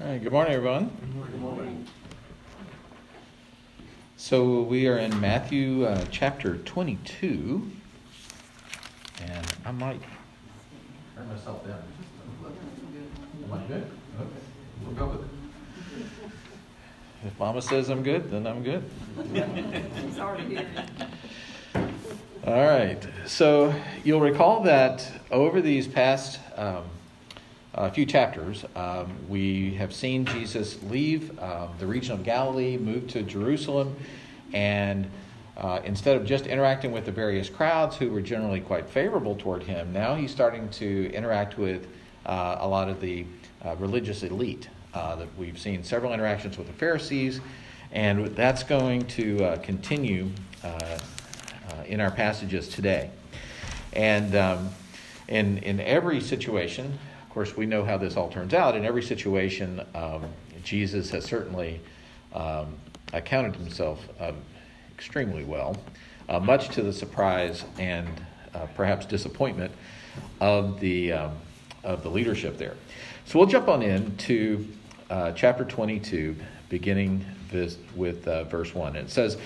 All right, good morning, everyone. Good morning. So we are in Matthew chapter 22, and I might turn myself down. Am I good? Okay, we'll go with it. If Mama says I'm good, then I'm good. It's already here. All right, so you'll recall that over these past few chapters, we have seen Jesus leave the region of Galilee, move to Jerusalem, and instead of just interacting with the various crowds who were generally quite favorable toward him, now he's starting to interact with a lot of the religious elite. That we've seen several interactions with the Pharisees, and that's going to continue in our passages today. And in every situation, of course, we know how this all turns out. In every situation, Jesus has certainly accounted himself extremely well, much to the surprise and perhaps disappointment of the leadership there. So we'll jump on in to chapter 22, beginning this with verse 1. It says,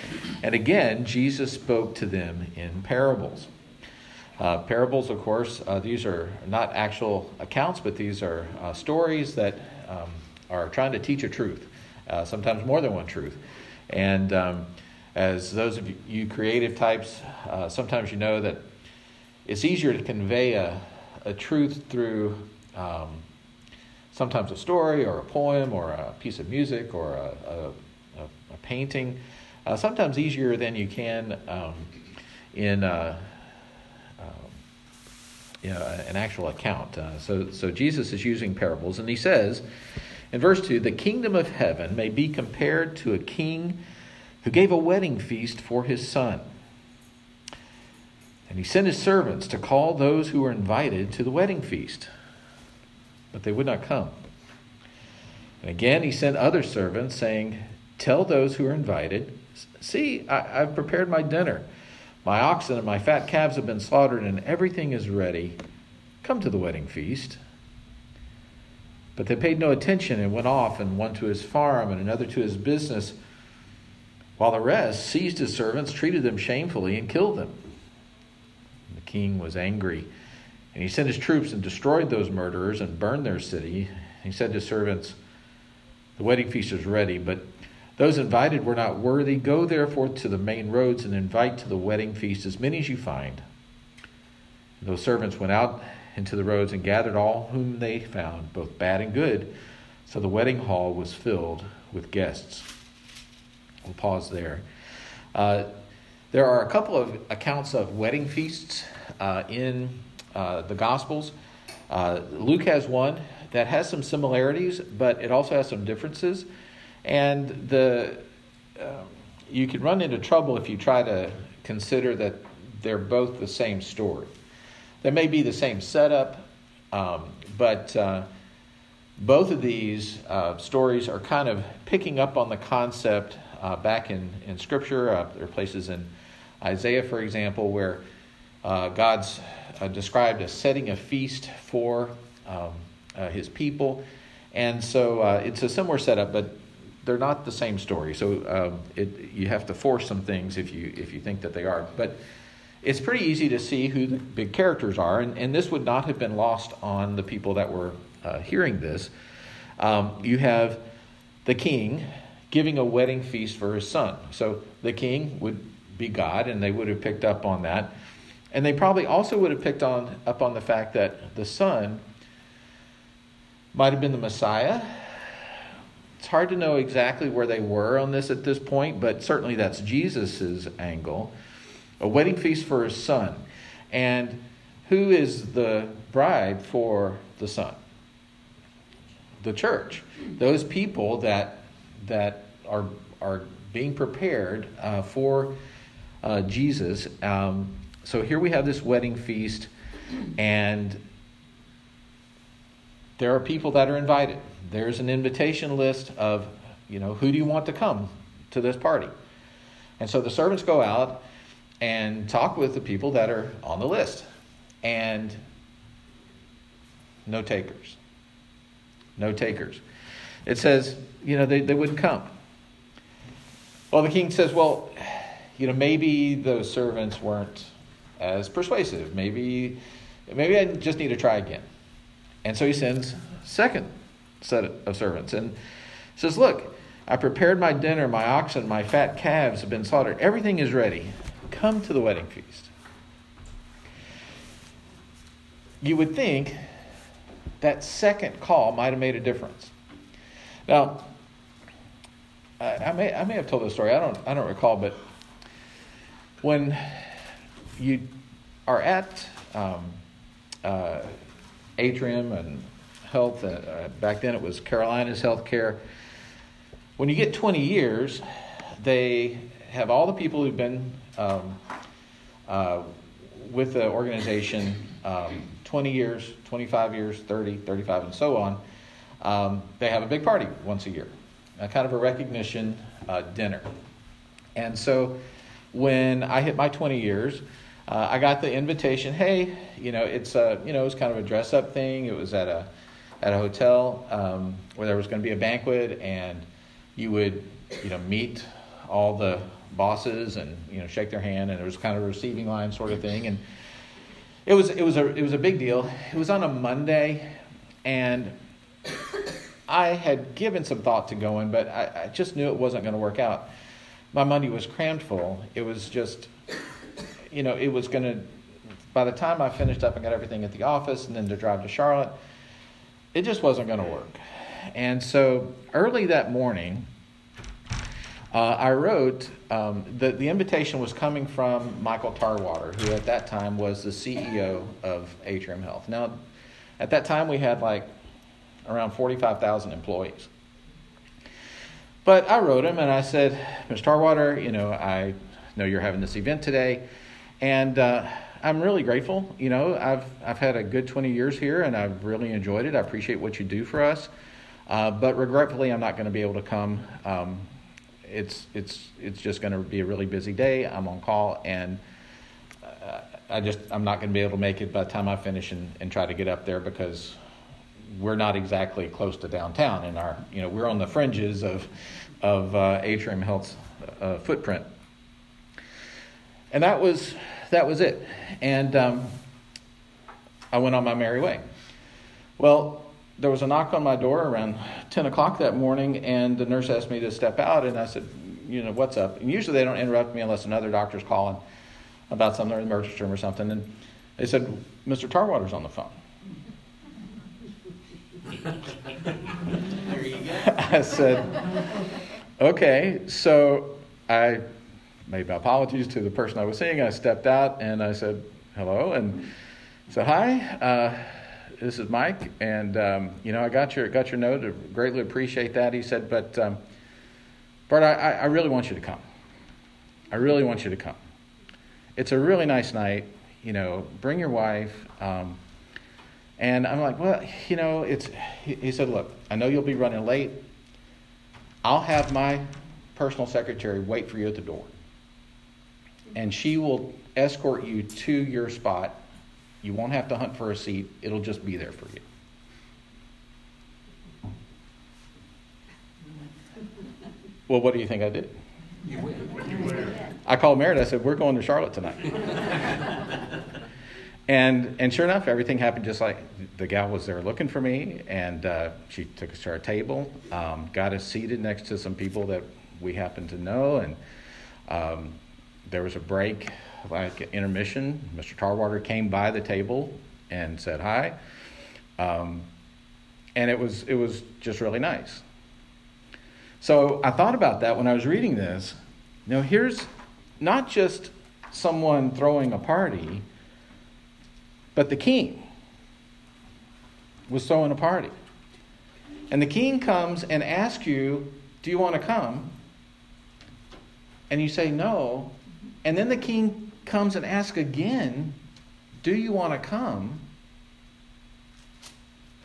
"And again, Jesus spoke to them in parables." Parables, of course, these are not actual accounts, but these are stories that are trying to teach a truth, sometimes more than one truth. And as those of you creative types, sometimes you know that it's easier to convey a truth through sometimes a story or a poem or a piece of music or a painting, sometimes easier than you can in an actual account. So Jesus is using parables, and he says in verse 2, "The kingdom of heaven may be compared to a king who gave a wedding feast for his son. And he sent his servants to call those who were invited to the wedding feast, but they would not come. And again he sent other servants, saying, 'Tell those who are invited, see, I've prepared my dinner. My oxen and my fat calves have been slaughtered, and everything is ready. Come to the wedding feast.' But they paid no attention and went off, and one to his farm and another to his business, while the rest seized his servants, treated them shamefully, and killed them. And the king was angry, and he sent his troops and destroyed those murderers and burned their city. He said to his servants, 'The wedding feast is ready, but those invited were not worthy. Go therefore to the main roads and invite to the wedding feast as many as you find.' And those servants went out into the roads and gathered all whom they found, both bad and good. So the wedding hall was filled with guests." We'll pause there. There are a couple of accounts of wedding feasts in the Gospels. Luke has one that has some similarities, but it also has some differences. And you could run into trouble if you try to consider that they're both the same story. They may be the same setup, but both of these stories are kind of picking up on the concept back in Scripture. There are places in Isaiah, for example, where God's described as setting a feast for his people. And so it's a similar setup, but they're not the same story, so you have to force some things if you think that they are. But it's pretty easy to see who the big characters are, and this would not have been lost on the people that were hearing this. You have the king giving a wedding feast for his son. So the king would be God, and they would have picked up on that. And they probably also would have picked up on the fact that the son might have been the Messiah. It's hard to know exactly where they were on this at this point, but certainly that's Jesus's angle. A wedding feast for his son. And who is the bride for the son? The church. Those people that are being prepared for Jesus. So here we have this wedding feast, and there are people that are invited. There's an invitation list of, who do you want to come to this party? And so the servants go out and talk with the people that are on the list. And no takers. it says, they wouldn't come. Well, the king says, maybe those servants weren't as persuasive. Maybe I just need to try again. And so he sends a second set of servants and says, look, I prepared my dinner, my oxen, my fat calves have been slaughtered. Everything is ready. Come to the wedding feast. You would think that second call might have made a difference. Now, I may have told this story. I don't recall, but when you are at Atrium and Health, back then it was Carolina's Healthcare. When you get 20 years, they have all the people who've been with the organization 20 years, 25 years, 30, 35, and so on. They have a big party once a year, a kind of a recognition dinner. And so when I hit my 20 years, I got the invitation, hey, it was kind of a dress-up thing. It was at a hotel where there was going to be a banquet, and you would, meet all the bosses and, shake their hand, and it was kind of a receiving line sort of thing. And it was a big deal. It was on a Monday, and I had given some thought to going, but I just knew it wasn't going to work out. My Monday was crammed full. It was just, it was going to, by the time I finished up and got everything at the office and then to drive to Charlotte, it just wasn't going to work. And so early that morning, I wrote, the invitation was coming from Michael Tarwater, who at that time was the CEO of Atrium Health. Now, at that time, we had around 45,000 employees. But I wrote him and I said, Mr. Tarwater, I know you're having this event today, and I'm really grateful. I've had a good 20 years here, and I've really enjoyed it. I appreciate what you do for us. But regretfully, I'm not going to be able to come. It's just going to be a really busy day. I'm on call, and I'm not going to be able to make it by the time I finish and try to get up there, because we're not exactly close to downtown, and we're on the fringes of Atrium Health's footprint. And that was it. And I went on my merry way. Well, there was a knock on my door around 10 o'clock that morning, and the nurse asked me to step out, and I said, what's up? And usually they don't interrupt me unless another doctor's calling about something or in the emergency room or something. And they said, Mr. Tarwater's on the phone. There you go. I said, okay. So I made my apologies to the person I was seeing. I stepped out, and I said, hello, and said, hi. This is Mike, and I got your note. I greatly appreciate that. He said, but Bart, I really want you to come. I really want you to come. It's a really nice night. Bring your wife. And I'm like, it's. He said, look, I know you'll be running late. I'll have my personal secretary wait for you at the door, and she will escort you to your spot. You won't have to hunt for a seat. It'll just be there for you. Well, what do you think I did? You win. I called Merritt. I said, we're going to Charlotte tonight. and sure enough, everything happened just like the gal was there looking for me. And she took us to our table, got us seated next to some people that we happened to know. And there was a break. Intermission, Mr. Tarwater came by the table and said hi, and it was just really nice. So I thought about that when I was reading this. Here's not just someone throwing a party, but the king was throwing a party, and the king comes and asks you, "Do you want to come?" And you say no. And then the king comes and asks again, do you want to come?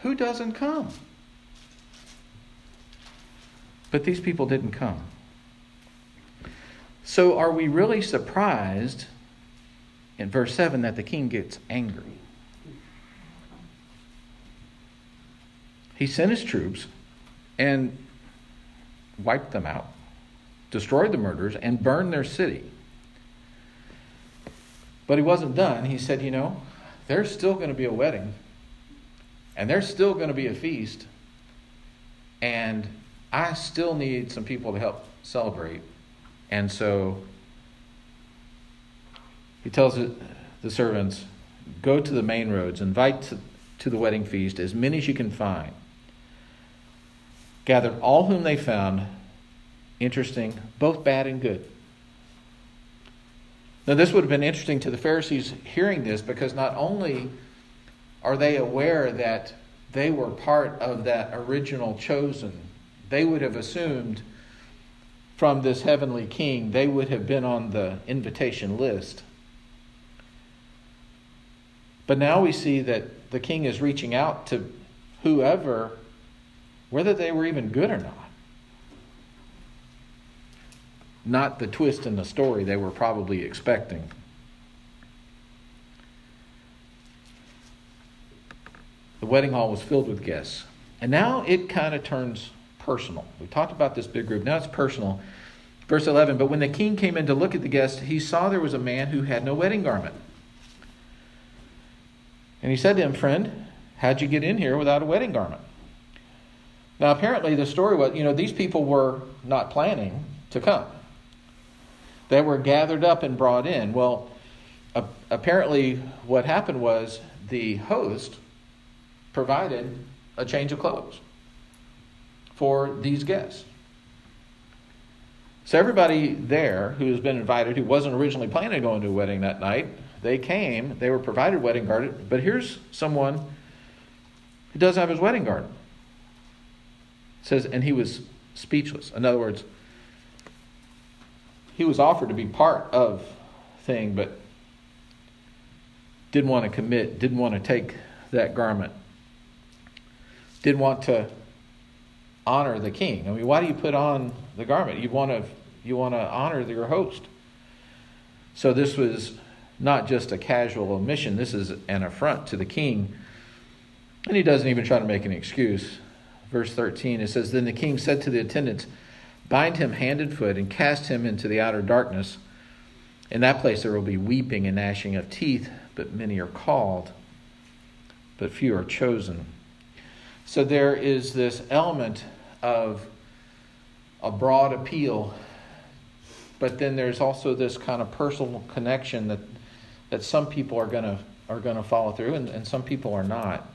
Who doesn't come? But these people didn't come. So are we really surprised in verse 7 that the king gets angry? He sent his troops and wiped them out, destroyed the murderers, and burned their city. But he wasn't done. He said, you know, there's still going to be a wedding, and there's still going to be a feast, and I still need some people to help celebrate. And so he tells the servants, go to the main roads, invite to the wedding feast as many as you can find. Gathered all whom they found interesting, both bad and good. Now, this would have been interesting to the Pharisees hearing this, because not only are they aware that they were part of that original chosen, they would have assumed from this heavenly king, they would have been on the invitation list. But now we see that the king is reaching out to whoever, whether they were even good or not. Not the twist in the story they were probably expecting. The wedding hall was filled with guests. And now it kind of turns personal. We talked about this big group. Now it's personal. Verse 11, but when the king came in to look at the guests, he saw there was a man who had no wedding garment. And he said to him, friend, how'd you get in here without a wedding garment? Now apparently the story was, you know, these people were not planning to come. They were gathered up and brought in. Well, apparently what happened was the host provided a change of clothes for these guests. So everybody there who has been invited, who wasn't originally planning to go into a wedding that night, they came, they were provided wedding garment, but here's someone who does have his wedding garment. It says, and he was speechless. In other words, he was offered to be part of thing, but didn't want to commit, didn't want to take that garment, didn't want to honor the king. I mean, why do you put on the garment? You want to honor your host. So this was not just a casual omission. This is an affront to the king. And he doesn't even try to make an excuse. Verse 13, it says, then the king said to the attendants, bind him hand and foot and cast him into the outer darkness. In that place there will be weeping and gnashing of teeth, but many are called, but few are chosen. So there is this element of a broad appeal, but then there's also this kind of personal connection that some people are gonna follow through and some people are not.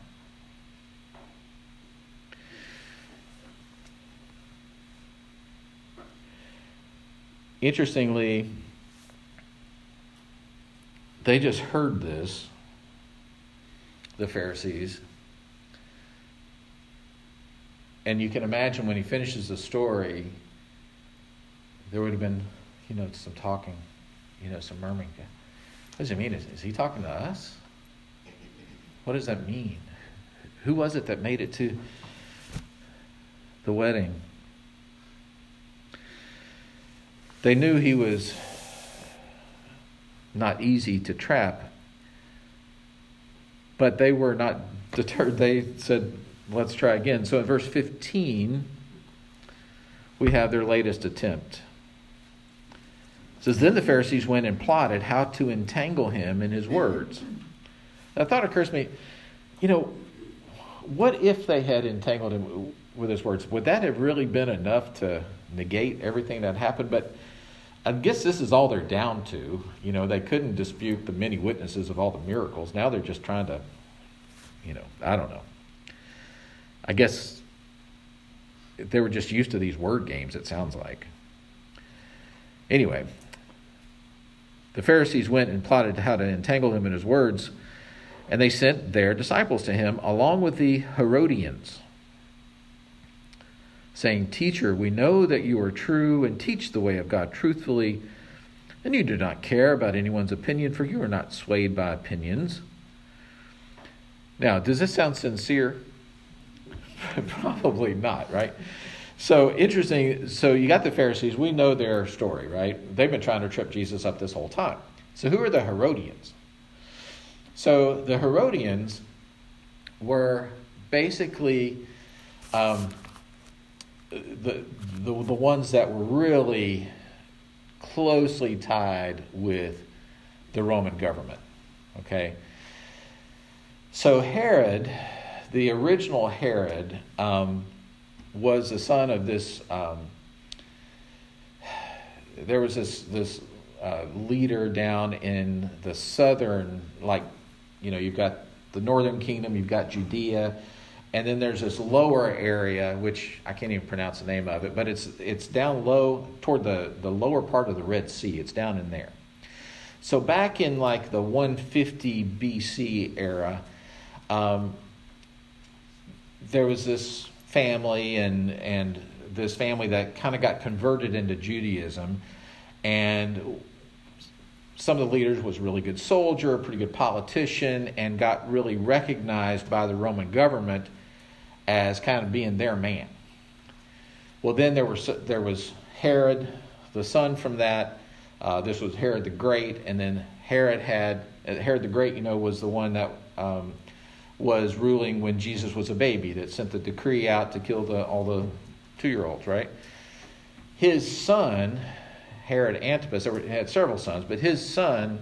Interestingly, they just heard this, the Pharisees. And you can imagine when he finishes the story, there would have been, you know, some talking, you know, some murmuring. What does it mean? Is he talking to us? What does that mean? Who was it that made it to the wedding? They knew he was not easy to trap, but they were not deterred. They said, let's try again. So in verse 15, we have their latest attempt. It says, then the Pharisees went and plotted how to entangle him in his words. Now, the thought occurs to me, you know, what if they had entangled him with his words? Would that have really been enough to negate everything that happened? But I guess this is all they're down to. You know, they couldn't dispute the many witnesses of all the miracles. Now they're just trying to, you know, I don't know. I guess they were just used to these word games, it sounds like. Anyway, the Pharisees went and plotted how to entangle him in his words, and they sent their disciples to him along with the Herodians, saying, teacher, we know that you are true and teach the way of God truthfully, and you do not care about anyone's opinion, for you are not swayed by opinions. Now, does this sound sincere? Probably not, right? So, interesting. So, you got the Pharisees. We know their story, right? They've been trying to trip Jesus up this whole time. So, who are the Herodians? So, the Herodians were basically the ones that were really closely tied with the Roman government. Okay. So Herod, the original Herod, was the son of this. There was this leader down in the southern, like, you know, you've got the northern kingdom, you've got Judea, and then there's this lower area, which I can't even pronounce the name of it, but it's down low toward the lower part of the Red Sea. It's down in there. So back in like the 150 BC era, there was this family and this family that kind of got converted into Judaism, and some of the leaders was a really good soldier, a pretty good politician, and got really recognized by the Roman government as kind of being their man. Well, then there was Herod, the son from that. This was Herod the Great, and then Herod the Great, you know, was the one that was ruling when Jesus was a baby, that sent the decree out to kill all the two-year-olds, right? His son, Herod Antipas, had several sons, but his son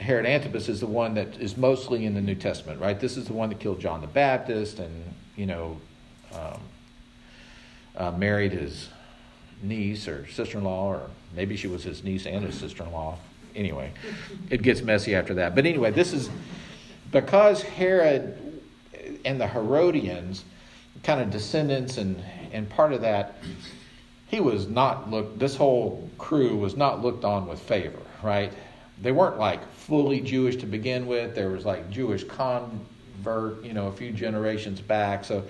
Herod Antipas is the one that is mostly in the New Testament, right? This is the one that killed John the Baptist and, you know, married his niece or sister-in-law, or maybe she was his niece and his sister-in-law. Anyway, it gets messy after that. But anyway, this is because Herod and the Herodians, kind of descendants and part of that, this whole crew was not looked on with favor, right? They weren't like fully Jewish to begin with. There was like Jewish convert, you know, a few generations back. So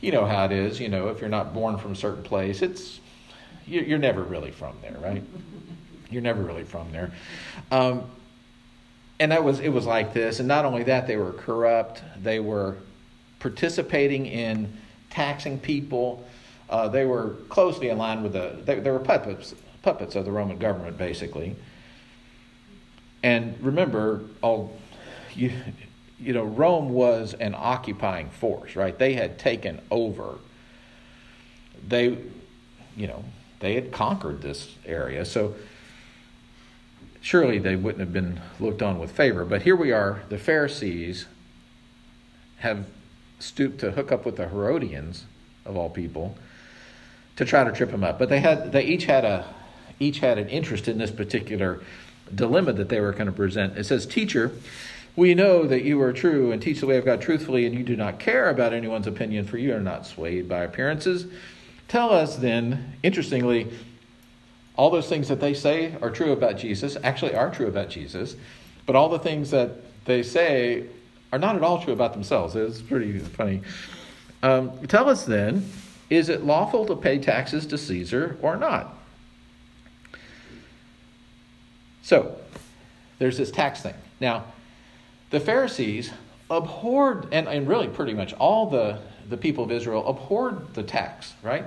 you know how it is, you know, if you're not born from a certain place, you're never really from there, right? You're never really from there. And it was like this. And not only that, they were corrupt. They were participating in taxing people. They were closely aligned with they were puppets of the Roman government, basically. And remember, you know, Rome was an occupying force, right? They had taken over. They had conquered this area, so surely they wouldn't have been looked on with favor. But here we are, the Pharisees have stooped to hook up with the Herodians, of all people, to try to trip them up. But they each had an interest in this particular dilemma that they were going to present. It says, "Teacher, we know that you are true and teach the way of God truthfully, and you do not care about anyone's opinion, for you are not swayed by appearances. Tell us then," interestingly, all those things that they say are true about Jesus, actually are true about Jesus, but all the things that they say are not at all true about themselves. It's pretty funny. Tell us then, is it lawful to pay taxes to Caesar or not? So, there's this tax thing. Now, the Pharisees abhorred, and really pretty much all the people of Israel abhorred the tax, right?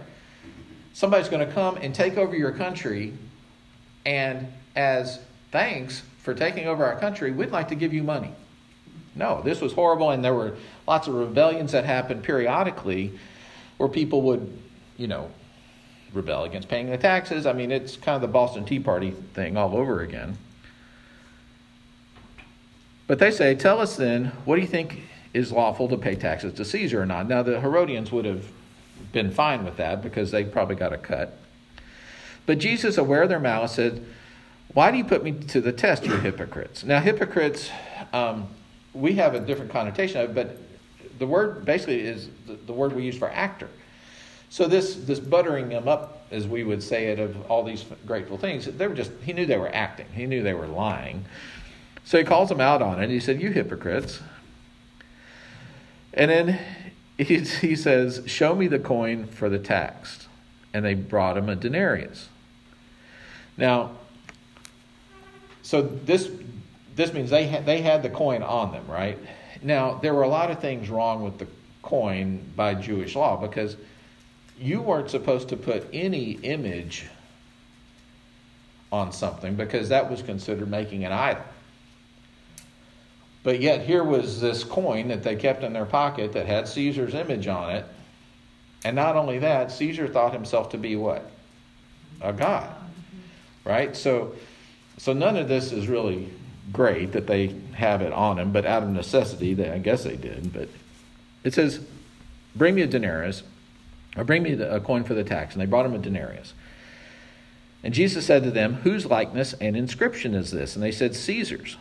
Somebody's going to come and take over your country, and as thanks for taking over our country, we'd like to give you money. No, this was horrible, and there were lots of rebellions that happened periodically where people would, you know, rebel against paying the taxes. I mean, it's kind of the Boston Tea Party thing all over again. But they say, tell us then, what do you think is lawful to pay taxes to Caesar or not? Now, the Herodians would have been fine with that because they probably got a cut. But Jesus, aware of their malice, said, "Why do you put me to the test, you hypocrites?" Now, hypocrites, we have a different connotation of it, but the word basically is the word we use for actor. So this buttering them up, as we would say it, of all these grateful things, he knew they were acting. He knew they were lying. So he calls them out on it. He said, "You hypocrites." And then he says, "Show me the coin for the tax." And they brought him a denarius. Now, so this means they had the coin on them, right? Now, there were a lot of things wrong with the coin by Jewish law, because you weren't supposed to put any image on something because that was considered making an idol. But yet here was this coin that they kept in their pocket that had Caesar's image on it, And not only that, Caesar thought himself to be what? A god, right? So none of this is really great that they have it on him, but out of necessity, I guess they did. But it says, bring me a denarius, or bring me a coin for the tax. And they brought him a denarius. And Jesus said to them, whose likeness and inscription is this? And they said, Caesar's.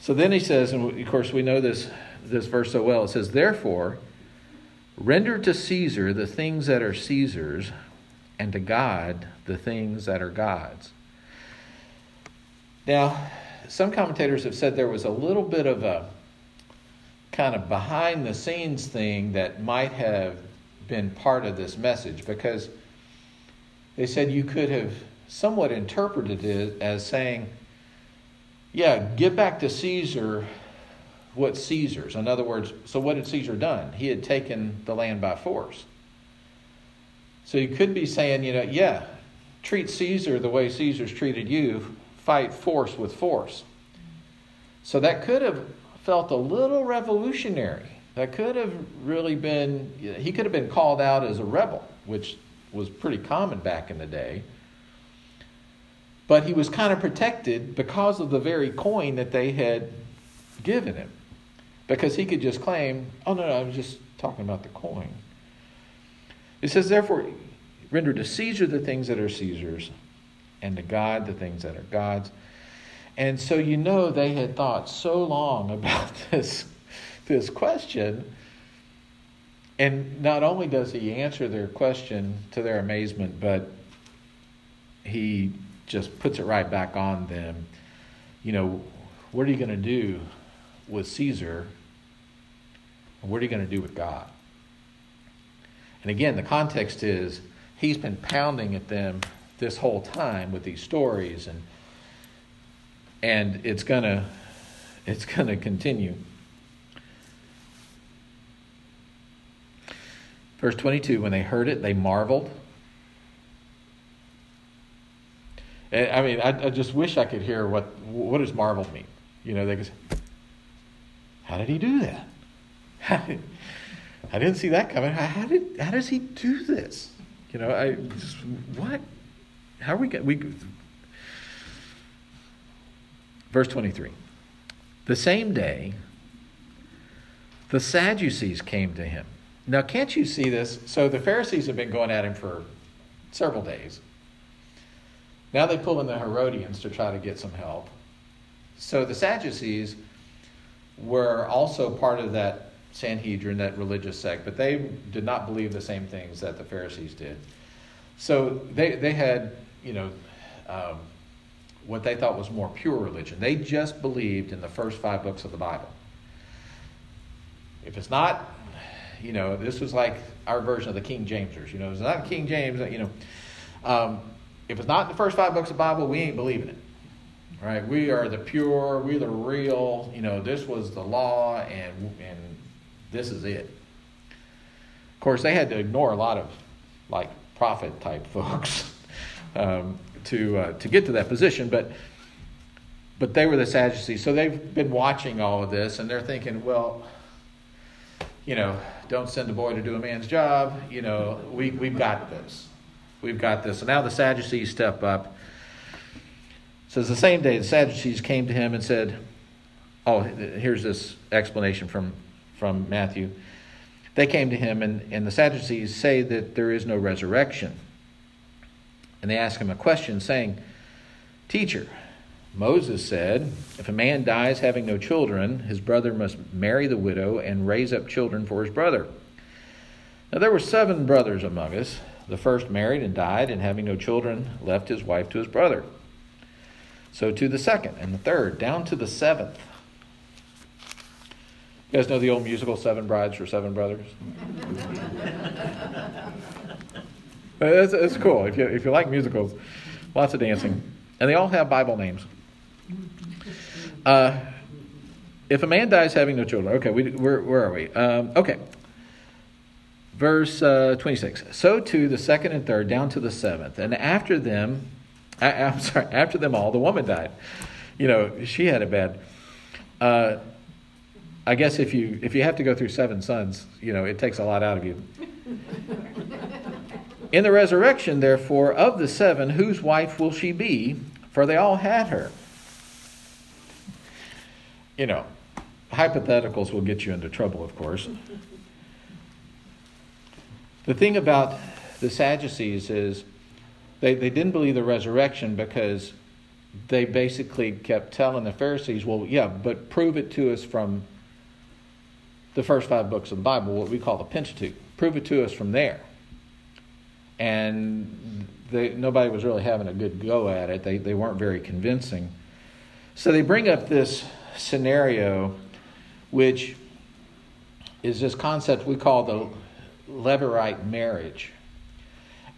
So then he says, and of course we know this verse so well, it says, therefore, render to Caesar the things that are Caesar's, and to God the things that are God's. Now, some commentators have said there was a little bit of a kind of behind-the-scenes thing that might have been part of this message, because they said you could have somewhat interpreted it as saying, yeah, give back to Caesar what's Caesar's. In other words, so what had Caesar done? He had taken the land by force. So you could be saying, yeah, treat Caesar the way Caesar's treated you, fight force with force. So that could have felt a little revolutionary. That could have really been, he could have been called out as a rebel, which was pretty common back in the day. But he was kind of protected because of the very coin that they had given him. Because he could just claim, oh, no, I was just talking about the coin. It says, therefore, render to Caesar the things that are Caesar's, and to God the things that are God's. And so they had thought so long about this question, and not only does he answer their question to their amazement, but he just puts it right back on them. What are you going to do with Caesar, and what are you going to do with God? And again, the context is he's been pounding at them this whole time with these stories, and it's gonna continue. Verse 22, when they heard it, they marveled. And, I just wish I could hear what does marvel mean. They could say, how did he do that? I didn't see that coming. How does he do this? What? How are we going? Verse 23. The same day, the Sadducees came to him. Now, can't you see this? So the Pharisees have been going at him for several days. Now they pull in the Herodians to try to get some help. So the Sadducees were also part of that Sanhedrin, that religious sect, but they did not believe the same things that the Pharisees did. So they had, what they thought was more pure religion. They just believed in the first 5 books of the Bible. If it's not, this was like our version of the King Jamesers. If it's not King James, if it's not in the first 5 books of the Bible, we ain't believing it. Right? We are the pure, we're the real, this was the law, and this is it. Of course, they had to ignore a lot of, prophet type folks to get to that position, but they were the Sadducees, so they've been watching all of this, and they're thinking, don't send a boy to do a man's job. We've got this. So now the Sadducees step up. It says the same day the Sadducees came to him and said, oh, here's this explanation from Matthew. They came to him, and the Sadducees say that there is no resurrection. And they ask him a question, saying, Teacher, Moses said, if a man dies having no children, his brother must marry the widow and raise up children for his brother. Now there were 7 brothers among us. The first married and died, and having no children, left his wife to his brother. So to the second, and the third, down to the 7th. You guys know the old musical, 7 Brides for 7 Brothers? It's cool. If you like musicals, lots of dancing. And they all have Bible names. If a man dies having no children. Okay, where are we? Okay. Verse 26. So to the second and third, down to the 7th. And after them, after them all, the woman died. She had it bad. I guess if you have to go through 7 sons, it takes a lot out of you. In the resurrection, therefore, of the seven, whose wife will she be? For they all had her. You know, hypotheticals will get you into trouble, of course. The thing about the Sadducees is they didn't believe the resurrection because they basically kept telling the Pharisees, well, yeah, but prove it to us from the first 5 books of the Bible, what we call the Pentateuch. Prove it to us from there. And nobody was really having a good go at it. They weren't very convincing. So they bring up this scenario, which is this concept we call the Levirate marriage.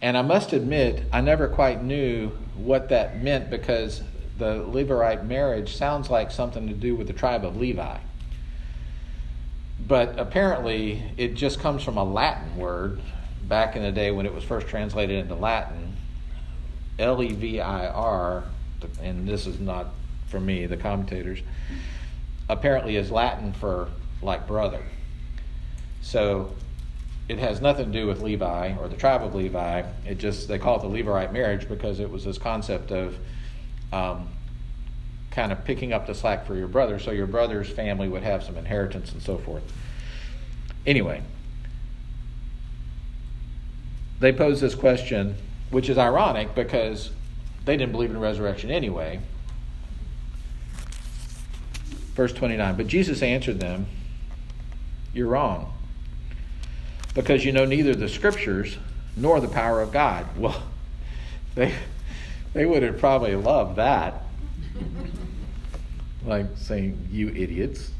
And I must admit, I never quite knew what that meant, because the Levirate marriage sounds like something to do with the tribe of Levi. But apparently, it just comes from a Latin word back in the day when it was first translated into Latin, L-E-V-I-R, and this is not for me, the commentators, apparently is Latin for like brother. So it has nothing to do with Levi or the tribe of Levi. It just, they call it the Levirate marriage because it was this concept of kind of picking up the slack for your brother, so your brother's family would have some inheritance and so forth. Anyway, they pose this question, which is ironic because they didn't believe in resurrection anyway. Verse 29, but Jesus answered them, you're wrong, because you know neither the Scriptures nor the power of God. Well, they would have probably loved that. Like saying, you idiots.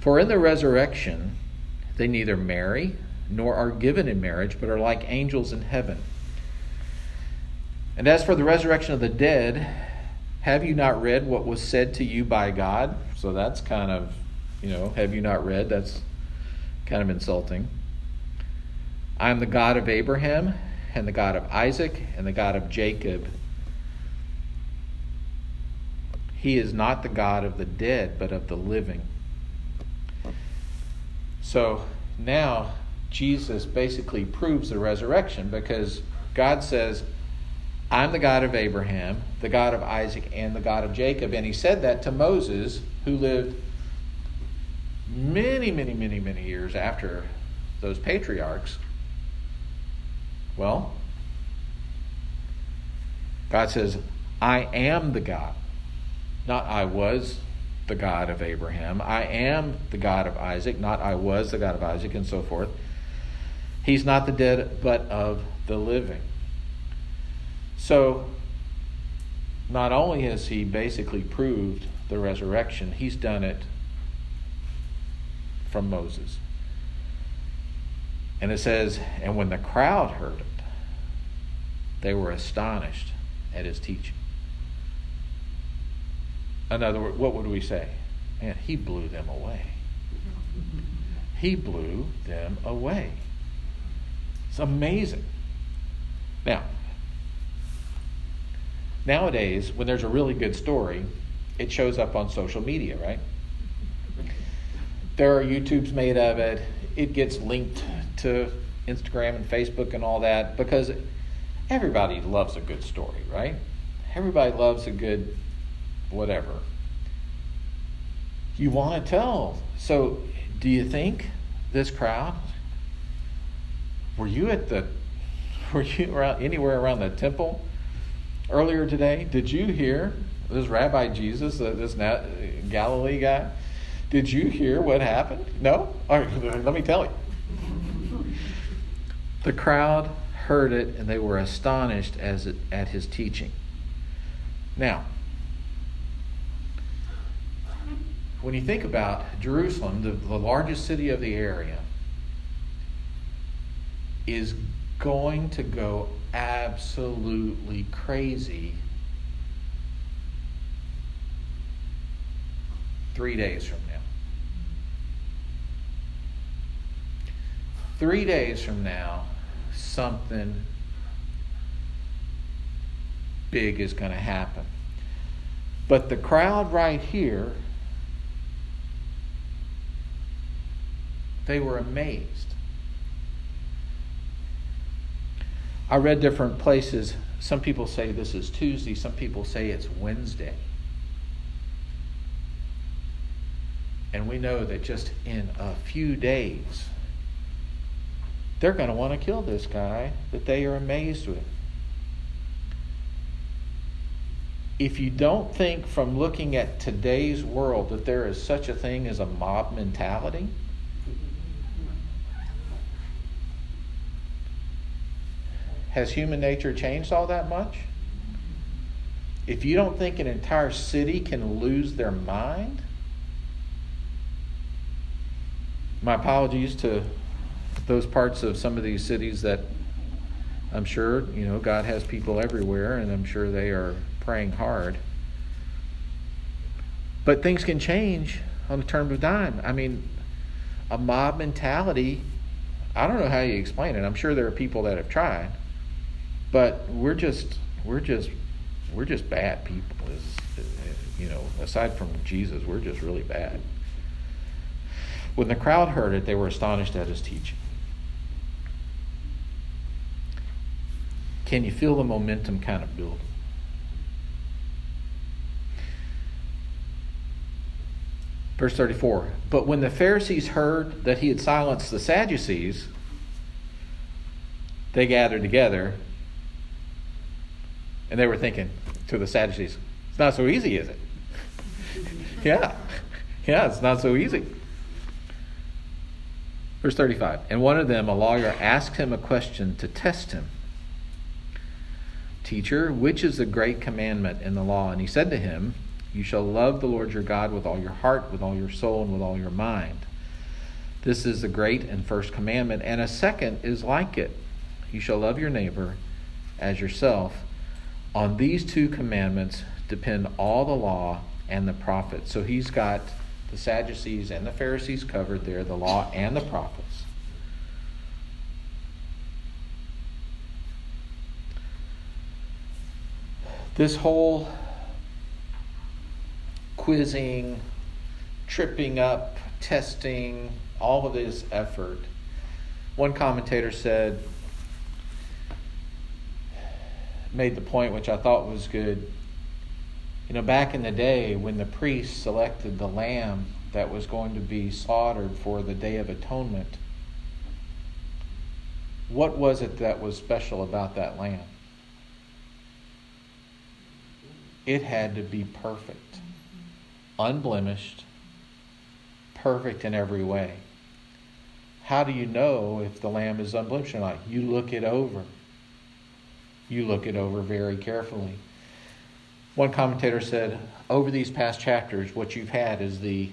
For in the resurrection, they neither marry nor are given in marriage, but are like angels in heaven. And as for the resurrection of the dead, have you not read what was said to you by God? So that's kind of, you know, have you not read? That's kind of insulting. I am the God of Abraham and the God of Isaac and the God of Jacob. He is not the God of the dead, but of the living. So now Jesus basically proves the resurrection, because God says, I'm the God of Abraham, the God of Isaac, and the God of Jacob. And he said that to Moses, who lived many, many, many, many years after those patriarchs. Well, God says, I am the God. Not I was the God of Abraham. I am the God of Isaac. Not I was the God of Isaac, and so forth. He's not the dead, but of the living. So, not only has he basically proved the resurrection, he's done it from Moses. And it says, and when the crowd heard it, they were astonished at his teaching. In other words, what would we say? Man, he blew them away. He blew them away. It's amazing. Now, nowadays, when there's a really good story, it shows up on social media, right? There are YouTubes made of it. It gets linked to Instagram and Facebook and all that, because everybody loves a good story, right? Everybody loves a good whatever. You want to tell. So do you think this crowd, were you around, anywhere around the temple earlier today? Did you hear this Rabbi Jesus, this Galilee guy? Did you hear what happened? No? All right, let me tell you. The crowd heard it, and they were astonished at his teaching. Now, when you think about Jerusalem, the largest city of the area, is going to go absolutely crazy 3 days from now. 3 days from now, something big is going to happen. But the crowd right here They were amazed. I read different places. Some people say this is Tuesday. Some people say it's Wednesday. And we know that just in a few days, they're going to want to kill this guy that they are amazed with. If you don't think from looking at today's world that there is such a thing as a mob mentality, has human nature changed all that much? If you don't think an entire city can lose their mind, my apologies to those parts of some of these cities that I'm sure, God has people everywhere, and I'm sure they are praying hard. But things can change on the turn of a dime. I mean, a mob mentality, I don't know how you explain it. I'm sure there are people that have tried, but we're just bad people. Aside from Jesus, we're just really bad. When the crowd heard it, they were astonished at his teaching. Can you feel the momentum kind of building? Verse 34, but when the Pharisees heard that he had silenced the Sadducees, they gathered together, and they were thinking to the Sadducees, it's not so easy, is it? Yeah, it's not so easy. Verse 35, and one of them, a lawyer, asked him a question to test him. Teacher, which is the great commandment in the law? And he said to him, you shall love the Lord your God with all your heart, with all your soul, and with all your mind. This is the great and first commandment, and a second is like it. You shall love your neighbor as yourself. On these two commandments depend all the law and the prophets. So he's got the Sadducees and the Pharisees covered there, the law and the prophets. This whole quizzing, tripping up, testing, all of this effort. One commentator made the point, which I thought was good. Back in the day when the priest selected the lamb that was going to be slaughtered for the Day of Atonement, what was it that was special about that lamb? It had to be perfect, unblemished, perfect in every way. How do you know if the lamb is unblemished or not? You look it over. You look it over very carefully. One commentator said, over these past chapters, what you've had is the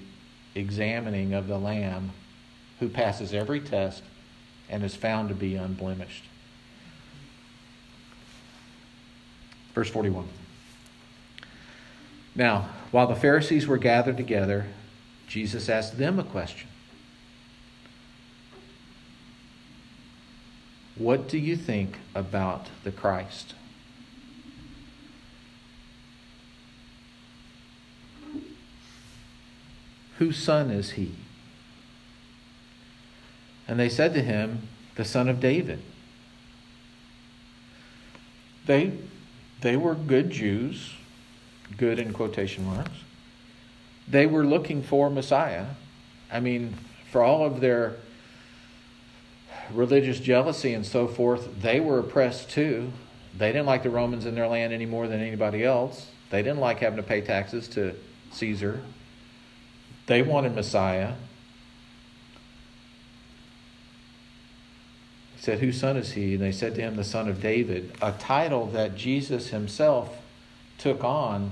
examining of the lamb who passes every test and is found to be unblemished. Verse 41. Now, while the Pharisees were gathered together, Jesus asked them a question. What do you think about the Christ? Whose son is he? And they said to him, the son of David. They were good Jews, good in quotation marks. They were looking for Messiah. For all of their religious jealousy and so forth, they were oppressed too. They didn't like the Romans in their land any more than anybody else. They didn't like having to pay taxes to Caesar. They wanted Messiah. He said, whose son is he? And they said to him, the son of David, a title that Jesus himself took on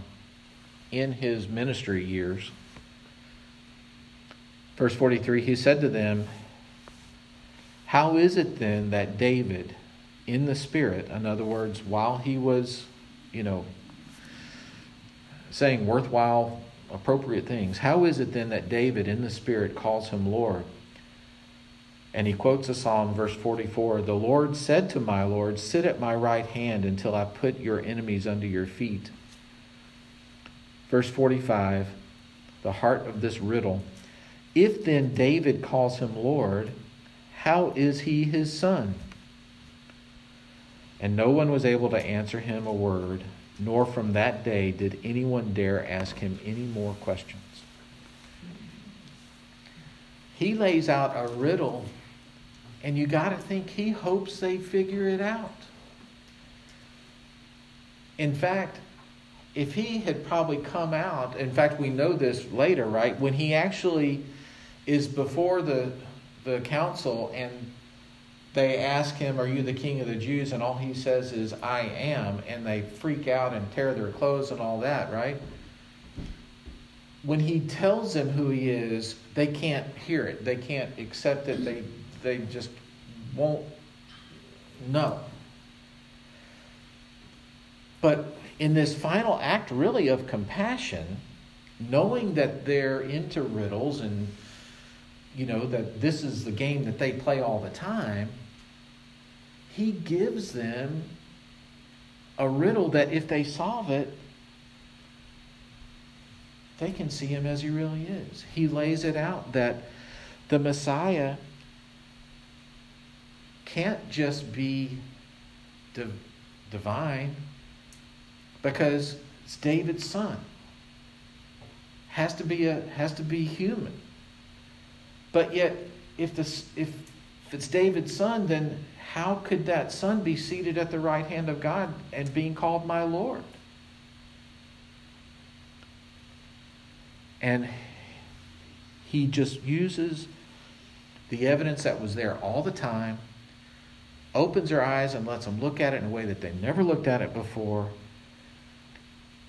in his ministry years. Verse 43, he said to them, how is it then that David, in the Spirit, in other words, while he was, saying worthwhile, appropriate things, how is it then that David in the Spirit calls him Lord? And he quotes a psalm, verse 44, the Lord said to my Lord, sit at my right hand until I put your enemies under your feet. Verse 45, the heart of this riddle, If then David calls him Lord, how is he his son?" And no one was able to answer him a word, nor from that day did anyone dare ask him any more questions. He lays out a riddle, and you got to think he hopes they figure it out. In fact, if he had probably come out, in fact, we know this later, right? When he actually is before the council and they ask him, "Are you the king of the Jews?" And all he says is, "I am." And they freak out and tear their clothes and all that, right? When he tells them who he is, they can't hear it. They can't accept it. They just won't know. But in this final act, really, of compassion, knowing that they're into riddles and, you know, that this is the game that they play all the time, he gives them a riddle that if they solve it, they can see him as he really is. He lays it out that the Messiah can't just be divine, because it's David's son. Has to be human. But yet, if it's David's son, then how could that son be seated at the right hand of God and being called my Lord? And he just uses the evidence that was there all the time, opens their eyes and lets them look at it in a way that they never looked at it before,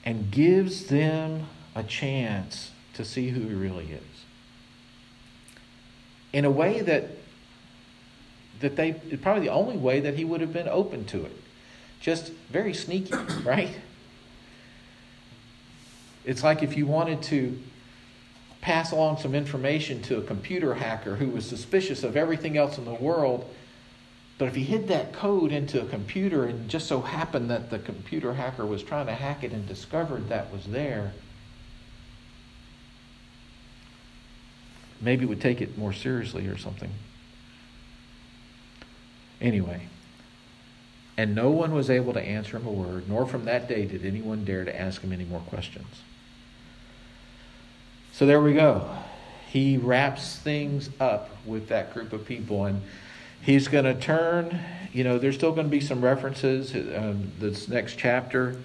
and gives them a chance to see who he really is, in a way that they, probably the only way that he would have been open to it. Just very sneaky, right? It's like if you wanted to pass along some information to a computer hacker who was suspicious of everything else in the world, but if he hid that code into a computer and just so happened that the computer hacker was trying to hack it and discovered that was there, maybe would take it more seriously or something. Anyway, and no one was able to answer him a word, nor from that day did anyone dare to ask him any more questions. So there we go. He wraps things up with that group of people, and he's going to turn, you know, there's still going to be some references this next chapter.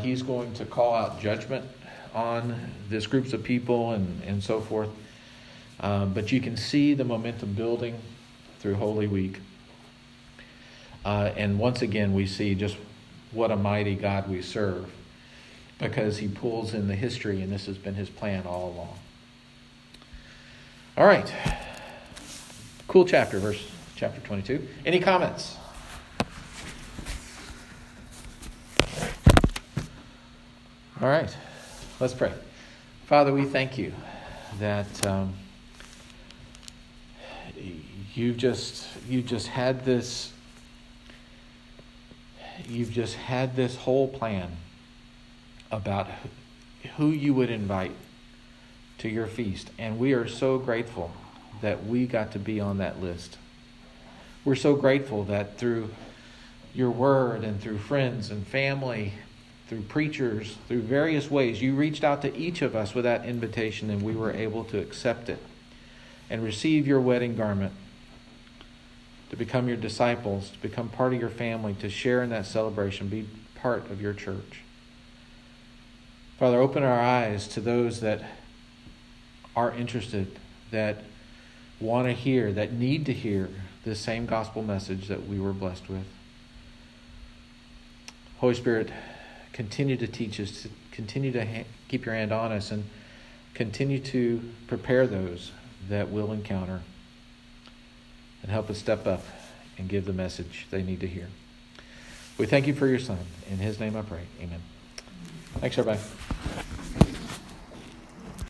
He's going to call out judgment on this groups of people and so forth. But you can see the momentum building through Holy Week. And once again, we see just what a mighty God we serve, because he pulls in the history, and this has been his plan all along. All right. Cool chapter, chapter 22. Any comments? All right. Let's pray. Father, we thank you that you've just had this whole plan about who you would invite to your feast, and we are so grateful that we got to be on that list. We're so grateful that through your word and through friends and family, through preachers, through various ways, you reached out to each of us with that invitation, and we were able to accept it and receive your wedding garment, to become your disciples, to become part of your family, to share in that celebration, be part of your church. Father, open our eyes to those that are interested, that want to hear, that need to hear this same gospel message that we were blessed with. Holy Spirit, continue to teach us, continue to keep your hand on us, and continue to prepare those that we'll encounter, and help us step up and give the message they need to hear. We thank you for your Son. In his name I pray. Amen. Thanks, everybody.